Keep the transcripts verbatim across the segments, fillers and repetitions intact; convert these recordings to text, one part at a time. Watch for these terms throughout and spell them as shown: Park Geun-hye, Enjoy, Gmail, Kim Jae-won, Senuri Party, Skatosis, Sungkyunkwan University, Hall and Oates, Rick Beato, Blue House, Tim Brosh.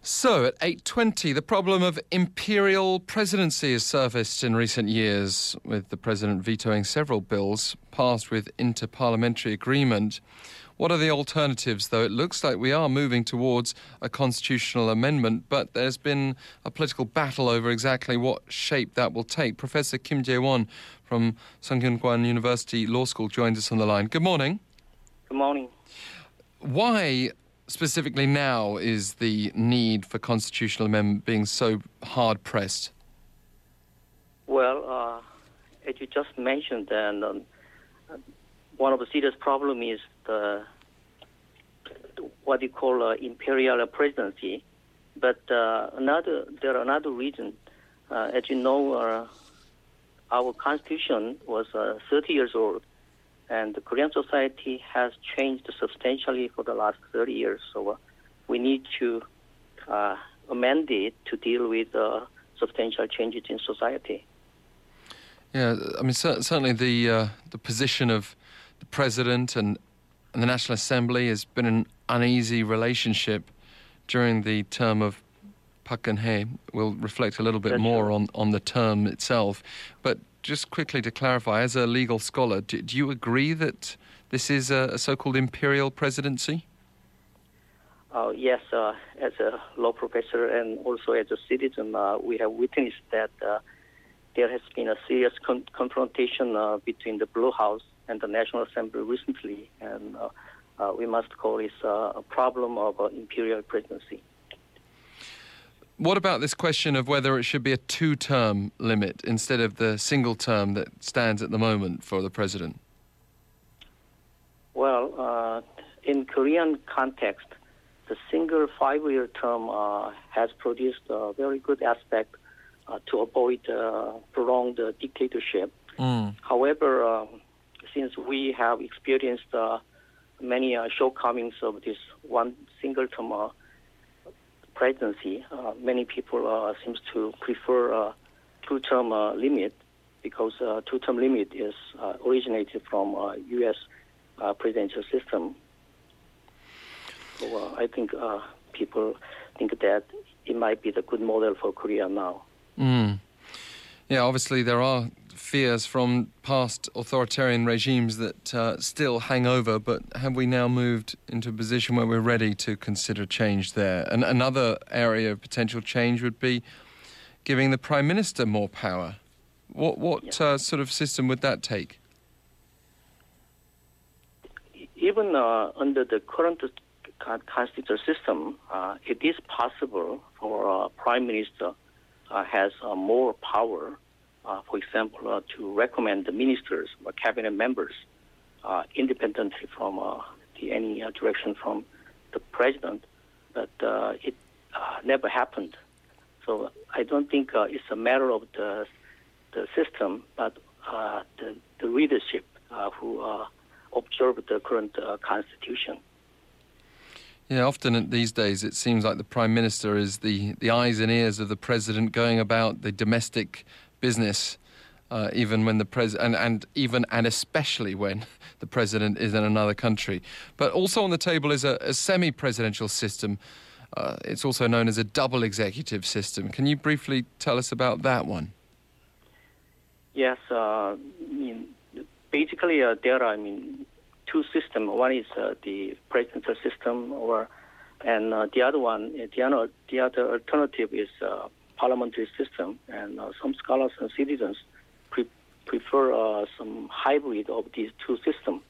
So, at eight twenty, the problem of imperial presidency has surfaced in recent years, with the president vetoing several bills passed with interparliamentary agreement. What are the alternatives, though? It looks like we are moving towards a constitutional amendment, but there's been a political battle over exactly what shape that will take. Professor Kim Jae-won from Sungkyunkwan University Law School joins us on the line. Good morning. Good morning. Why specifically now is the need for constitutional amendment being so hard-pressed? Well, uh, as you just mentioned, and um, one of the serious problem is the what you call uh, imperial presidency. But uh, another, there are another reason. Uh, as you know, uh, our constitution was uh, thirty years old. And the Korean society has changed substantially for the last thirty years. So uh, we need to uh, amend it to deal with uh, substantial changes in society. Yeah, I mean, cer- certainly the uh, the position of the president and, and the National Assembly has been an uneasy relationship during the term of Park Geun-hye. We'll reflect a little bit That's more true. on on the term itself, but. Just quickly to clarify, as a legal scholar, do, do you agree that this is a, a so-called imperial presidency? Uh, yes, uh, as a law professor and also as a citizen, uh, we have witnessed that uh, there has been a serious con- confrontation uh, between the Blue House and the National Assembly recently, and uh, uh, we must call this uh, a problem of uh, imperial presidency. What about this question of whether it should be a two-term limit instead of the single term that stands at the moment for the president? Well, uh, in Korean context, the single five-year term uh, has produced a very good aspect uh, to avoid uh, prolonged uh, dictatorship. Mm. However, uh, since we have experienced uh, many uh, shortcomings of this one single term uh, presidency, uh, many people uh, seems to prefer a uh, two-term uh, limit because uh, two-term limit is uh, originated from uh, U S uh, presidential system. So uh, I think uh, people think that it might be the good model for Korea now. Mm. Yeah, obviously there are fears from past authoritarian regimes that uh, still hang over, but have we now moved into a position where we're ready to consider change there? And another area of potential change would be giving the Prime Minister more power. What, what yeah. uh, sort of system would that take? Even uh, under the current constitutional system, uh, it is possible for a Prime Minister uh, has uh, more power. Uh, for example, uh, to recommend the ministers or cabinet members uh, independently from uh, the, any uh, direction from the president, but uh, it uh, never happened. So I don't think uh, it's a matter of the the system, but uh, the, the leadership uh, who uh, observe the current uh, constitution. Yeah, often these days it seems like the Prime Minister is the, the eyes and ears of the president going about the domestic business, uh, even when the president, and, and even and especially when the president is in another country. But also on the table is a, a semi-presidential system. Uh, it's also known as a double executive system. Can you briefly tell us about that one? Yes, uh, basically uh, there are I mean two systems. One is uh, the presidential system, or and uh, the other one, the other, the other alternative is. Uh, parliamentary system, and uh, some scholars and citizens pre- prefer uh, some hybrid of these two systems.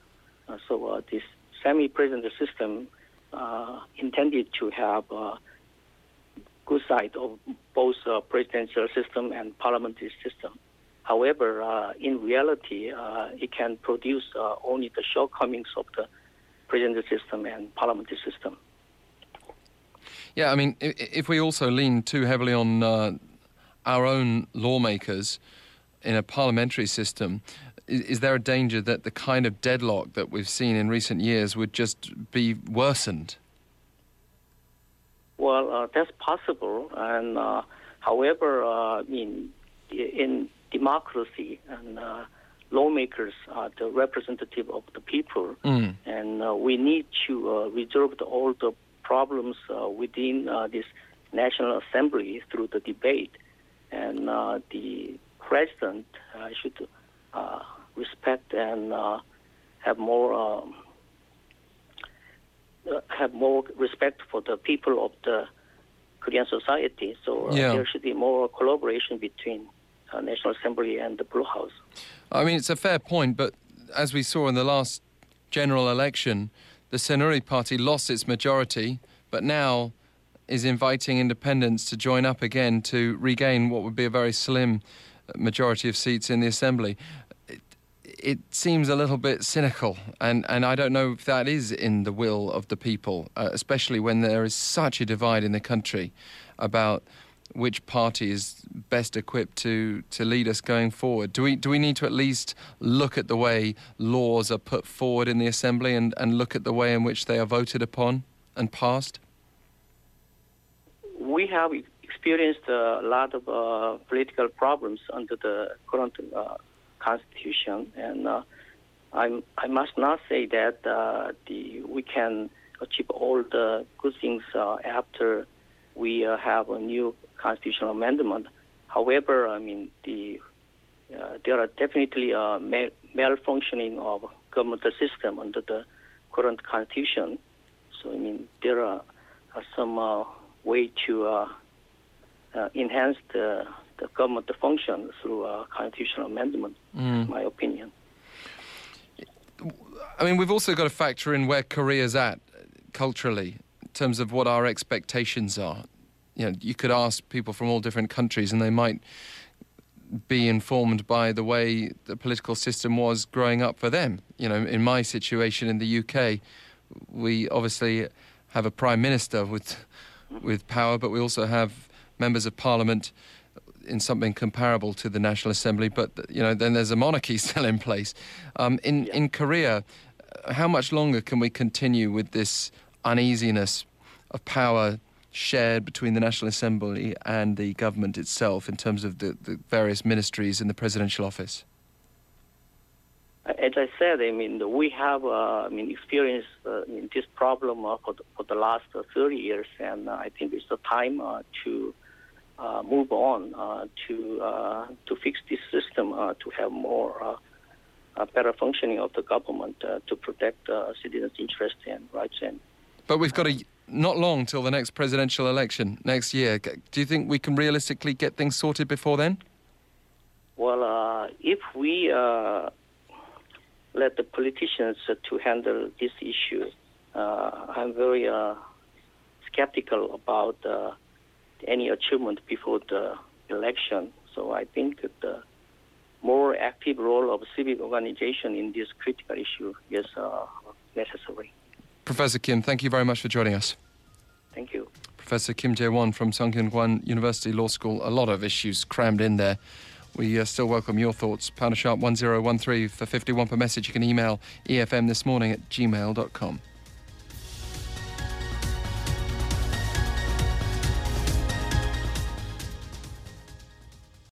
Uh, so uh, this semi-presidential system uh, intended to have uh, good side of both uh, presidential system and parliamentary system. However, uh, in reality, uh, it can produce uh, only the shortcomings of the presidential system and parliamentary system. Yeah, I mean, if we also lean too heavily on uh, our own lawmakers in a parliamentary system, is, is there a danger that the kind of deadlock that we've seen in recent years would just be worsened? Well, uh, that's possible. And uh, however, uh, I mean, in democracy and uh, lawmakers are the representative of the people, mm. and uh, we need to uh, resolve all the problems uh, within uh, this National Assembly through the debate. And uh, the president uh, should uh, respect and uh, have more um, uh, have more respect for the people of the Korean society. So uh, yeah. there should be more collaboration between uh, National Assembly and the Blue House. I mean, it's a fair point, but as we saw in the last general election, the Senuri Party lost its majority, but now is inviting independents to join up again to regain what would be a very slim majority of seats in the Assembly. It, it seems a little bit cynical, and, and I don't know if that is in the will of the people, uh, especially when there is such a divide in the country about which party is best equipped to, to lead us going forward. Do we, do we need to at least look at the way laws are put forward in the Assembly and, and look at the way in which they are voted upon and passed? We have experienced a lot of uh, political problems under the current uh, constitution, and uh, I'm, I must not say that uh, the, we can achieve all the good things uh, after we uh, have a new constitutional amendment. However, I mean, the, uh, there are definitely uh, mal- malfunctioning of governmental system under the current constitution. So, I mean, there are, are some... Uh, way to uh, uh, enhance the, the government function through a constitutional amendment, mm. in my opinion. I mean, we've also got to factor in where Korea's at culturally in terms of what our expectations are. You know, you could ask people from all different countries and they might be informed by the way the political system was growing up for them. You know, in my situation in the U K, we obviously have a prime minister with... with power, but we also have members of parliament in something comparable to the National Assembly, but, you know, then there's a monarchy still in place. Um, in, yeah. in Korea, how much longer can we continue with this uneasiness of power shared between the National Assembly and the government itself in terms of the, the various ministries and the presidential office? As I said, I mean, we have, uh, I mean, experienced uh, in this problem uh, for, the, for the last uh, thirty years, and uh, I think it's the time uh, to uh, move on uh, to uh, to fix this system uh, to have more uh, uh, better functioning of the government uh, to protect uh, citizens' interests and rights. And but we've got a not long till the next presidential election next year. Do you think we can realistically get things sorted before then? Well, uh, if we. Uh, let the politicians uh, to handle this issue. Uh, I'm very uh, skeptical about uh, any achievement before the election. So I think the more active role of civic organization in this critical issue is uh, necessary. Professor Kim, thank you very much for joining us. Thank you. Professor Kim Jae-won from Sungkyunkwan University Law School. A lot of issues crammed in there. We uh, still welcome your thoughts. Pounder sharp one zero one three for fifty-one per message. You can email e f m this morning at gmail dot com.